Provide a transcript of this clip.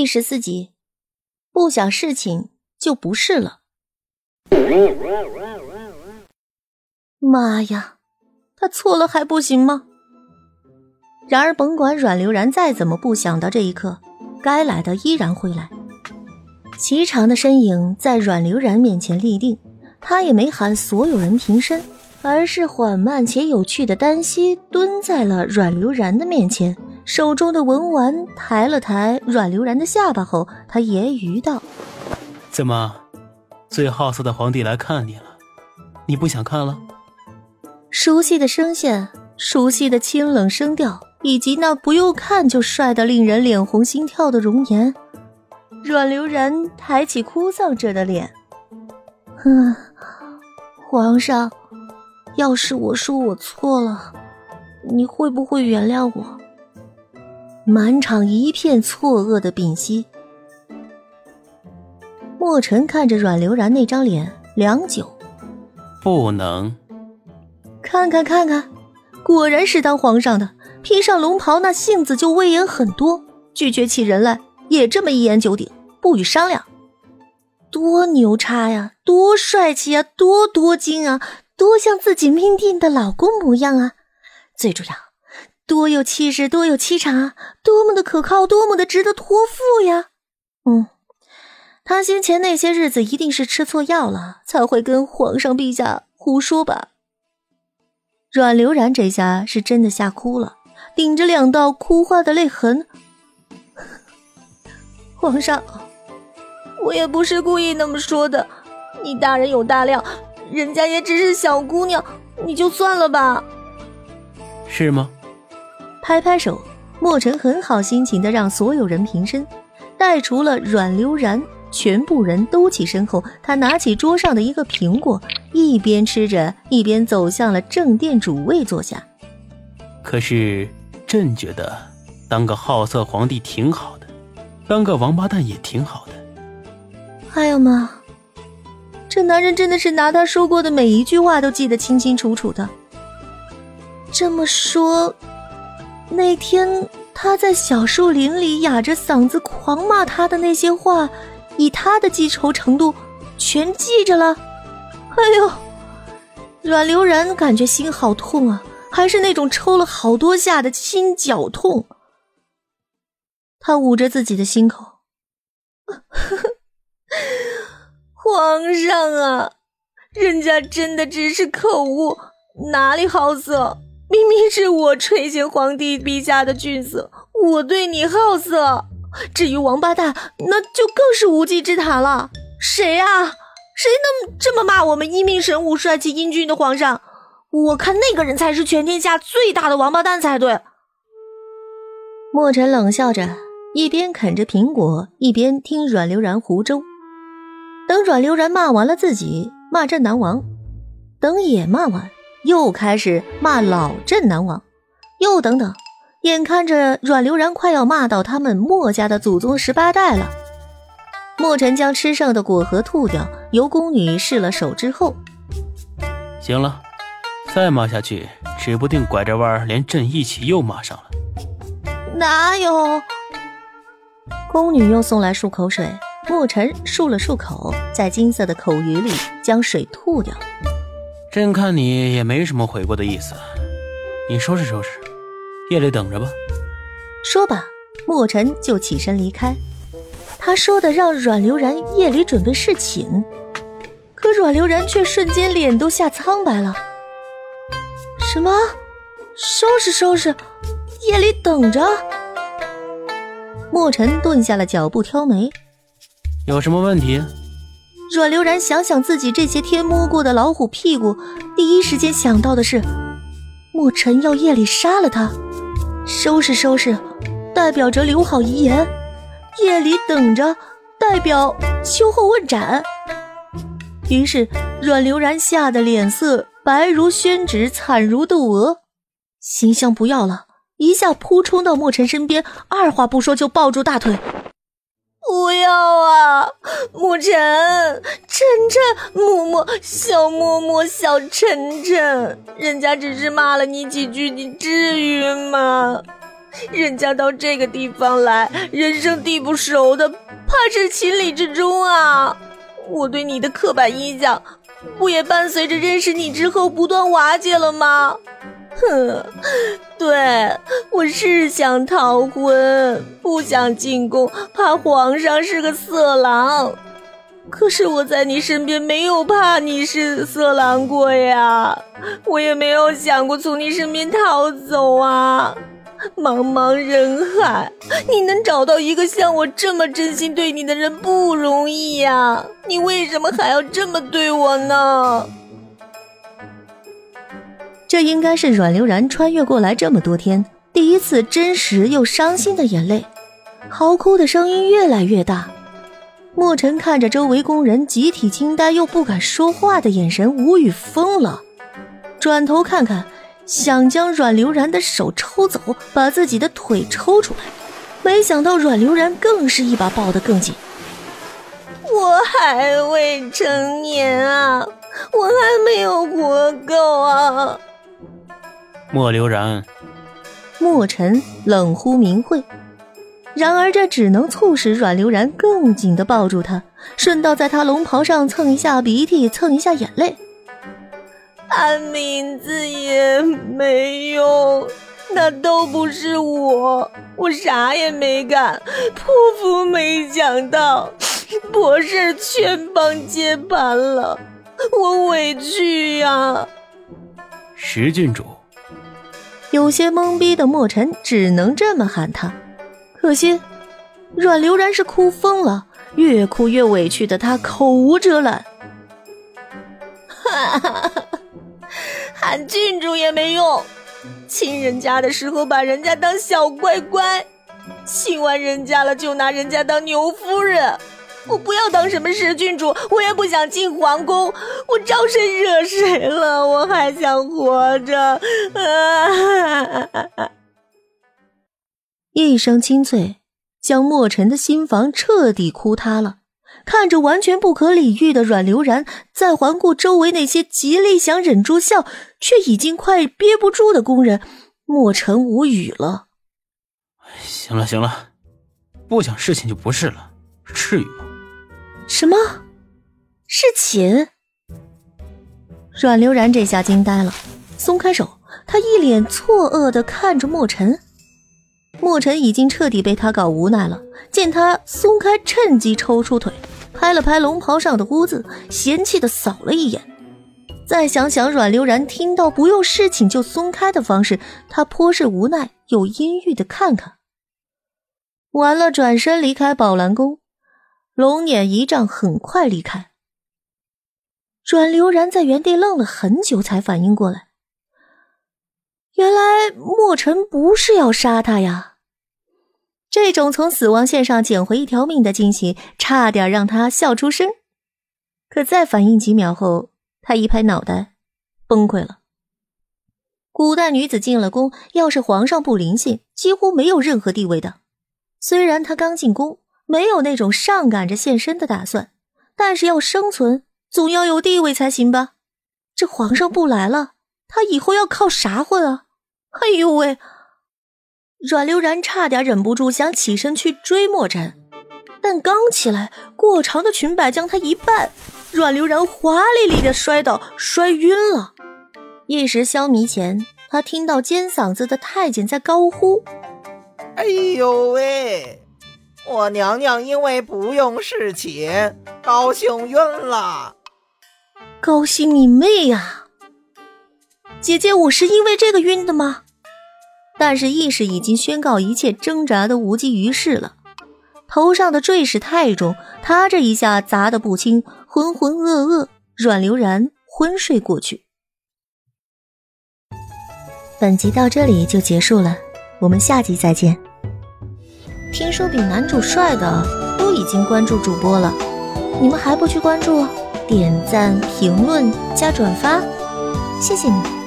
第14集，不想事情就不是了。妈呀，他错了还不行吗？然而甭管阮流然再怎么不想到这一刻，该来的依然会来。颀长的身影在阮流然面前立定，他也没喊所有人平身，而是缓慢且有趣的单膝蹲在了阮流然的面前，手中的文玩抬了抬阮流然的下巴后，他揶揄道：怎么，最好色的皇帝来看你了，你不想看了？熟悉的声线，熟悉的清冷声调，以及那不用看就帅得令人脸红心跳的容颜，阮流然抬起哭丧着的脸：皇上，要是我说我错了，你会不会原谅我？满场一片错愕的屏息。墨尘看着阮流然那张脸良久，不能。看看，果然是当皇上的，披上龙袍那性子就威严很多，拒绝起人来也这么一言九鼎，不予商量。多牛叉呀，多帅气呀，多多金啊，多像自己命定的老公模样啊！最重要，多有气势，多有气场啊！多么的可靠，多么的值得托付呀！他先前那些日子一定是吃错药了，才会跟皇上陛下胡说吧。阮流然这下是真的吓哭了，顶着2道哭花的泪痕：皇上，我也不是故意那么说的，你大人有大量，人家也只是小姑娘，你就算了吧。是吗？拍拍手，墨尘很好心情地让所有人平身，带除了阮流然，全部人都起身后，他拿起桌上的一个苹果，一边吃着一边走向了正殿主位坐下。可是朕觉得当个好色皇帝挺好的，当个王八蛋也挺好的。哎呀妈，这男人真的是拿他说过的每一句话都记得清清楚楚的。这么说，那天他在小树林里哑着嗓子狂骂他的那些话，以他的记仇程度全记着了。哎呦，阮流然感觉心好痛啊，还是那种抽了好多下的心绞痛。他捂着自己的心口：皇上啊，人家真的只是口误，哪里好色？明明是我垂涎皇帝陛下的俊色，我对你好色。至于王八蛋，那就更是无稽之谈了。谁啊？谁能这么骂我们一命神武帅气英俊的皇上？我看那个人才是全天下最大的王八蛋才对。墨尘冷笑着，一边啃着苹果，一边听阮流然胡诌。等阮流然骂完了自己，骂镇南王，等也骂完，又开始骂老镇南王，又等等，眼看着阮流然快要骂到他们墨家的祖宗18代了。墨尘将吃剩的果核吐掉，由宫女试了手之后：行了，再骂下去指不定拐着弯连朕一起又骂上了。哪有？宫女又送来漱口水，墨尘漱了漱口，在金色的口鱼里将水吐掉。朕看你也没什么悔过的意思，你收拾收拾，夜里等着吧。说吧，墨尘就起身离开。他说的让阮流然夜里准备侍寝，可阮流然却瞬间脸都吓苍白了。什么？收拾收拾，夜里等着？墨尘顿下了脚步，挑眉：有什么问题？阮流然想想自己这些天摸过的老虎屁股，第一时间想到的是墨尘要夜里杀了他。收拾收拾代表着留好遗言，夜里等着代表秋后问斩。于是阮流然吓得脸色白如宣纸，惨如窦娥，形象不要了，一下扑冲到墨尘身边，二话不说就抱住大腿：不要啊，墨尘，晨，默，小默，小晨，人家只是骂了你几句，你至于吗？人家到这个地方来，人生地不熟的，怕是情理之中啊。我对你的刻板印象，不也伴随着认识你之后不断瓦解了吗？哼，对，我是想逃婚，不想进宫，怕皇上是个色狼。可是我在你身边没有怕你是色狼过呀，我也没有想过从你身边逃走啊。茫茫人海，你能找到一个像我这么真心对你的人不容易呀，你为什么还要这么对我呢？这应该是阮流然穿越过来这么多天第一次真实又伤心的眼泪，嚎哭的声音越来越大。莫尘看着周围工人集体惊呆又不敢说话的眼神，无语疯了，转头看看，想将阮流然的手抽走，把自己的腿抽出来，没想到阮流然更是一把抱得更紧。我还未成年啊，我还没有活够啊。莫流然，莫尘冷呼名讳，然而这只能促使阮流然更紧地抱住他，顺道在他龙袍上蹭一下鼻涕，蹭一下眼泪。喊名字也没用，那都不是我啥也没干，匍匐没讲到，博士全帮接盘了，我委屈呀。石郡主，有些懵逼的莫尘只能这么喊他。可惜阮流然是哭疯了，越哭越委屈的他口无遮拦。哈哈，喊郡主也没用，亲人家的时候把人家当小乖乖，亲完人家了就拿人家当牛夫人。我不要当什么石郡主，我也不想进皇宫，我招谁惹谁了？我还想活着啊！一声清脆将莫尘的心房彻底哭塌了。看着完全不可理喻的阮流然，再环顾周围那些极力想忍住笑却已经快憋不住的工人，莫尘无语了。行了行了，不想事情就不是了，至于吗？什么？是寝？阮流然这下惊呆了，松开手，他一脸错愕地看着莫尘。莫尘已经彻底被他搞无奈了，见他松开，趁机抽出腿，拍了拍龙袍上的污渍，嫌弃地扫了一眼。再想想阮流然听到不用侍寝就松开的方式，他颇是无奈又阴郁地看看，完了转身离开宝兰宫。龙辇一丈很快离开，阮流然在原地愣了很久才反应过来，原来莫尘不是要杀他呀。这种从死亡线上捡回一条命的惊喜差点让他笑出声，可再反应几秒后，他一拍脑袋崩溃了。古代女子进了宫，要是皇上不临幸，几乎没有任何地位的。虽然他刚进宫，没有那种上赶着现身的打算，但是要生存总要有地位才行吧。这皇上不来了，他以后要靠啥混啊？哎呦喂，阮流然差点忍不住想起身去追莫尘，但刚起来，过长的裙摆将他一绊，阮流然华丽丽的摔倒，摔晕了。一时消弭前，他听到尖嗓子的太监在高呼：哎呦喂，我娘娘因为不用侍寝，高兴晕了。高兴你妹啊！姐姐，我是因为这个晕的吗？但是意识已经宣告一切挣扎都无济于事了，头上的坠饰太重，他这一下砸得不轻，浑浑噩噩，阮流然昏睡过去。本集到这里就结束了，我们下集再见。听说比男主帅的都已经关注主播了，你们还不去关注？点赞、评论、加转发，谢谢你。